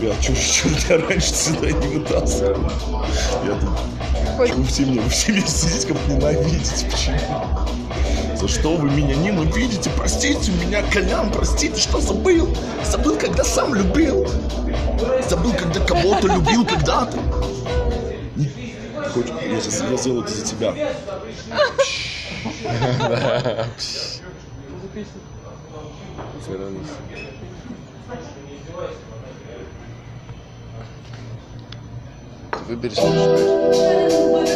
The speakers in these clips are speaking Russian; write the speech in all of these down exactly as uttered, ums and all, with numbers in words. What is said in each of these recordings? Ребят, чё ж черт, я раньше сюда не вытаскивал. Я тут... Вы все меня, вы все меня сидите, как ненавидите. Почему? За что вы меня ненавидите? Простите меня, Колян, простите, что забыл. Забыл, когда сам любил. Забыл, когда кого-то любил когда-то. Хоть я сейчас я сделаю это за тебя. Ты выберешь, что желаешь.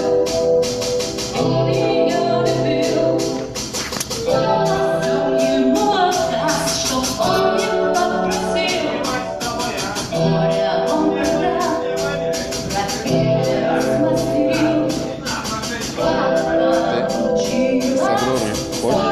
Огромный.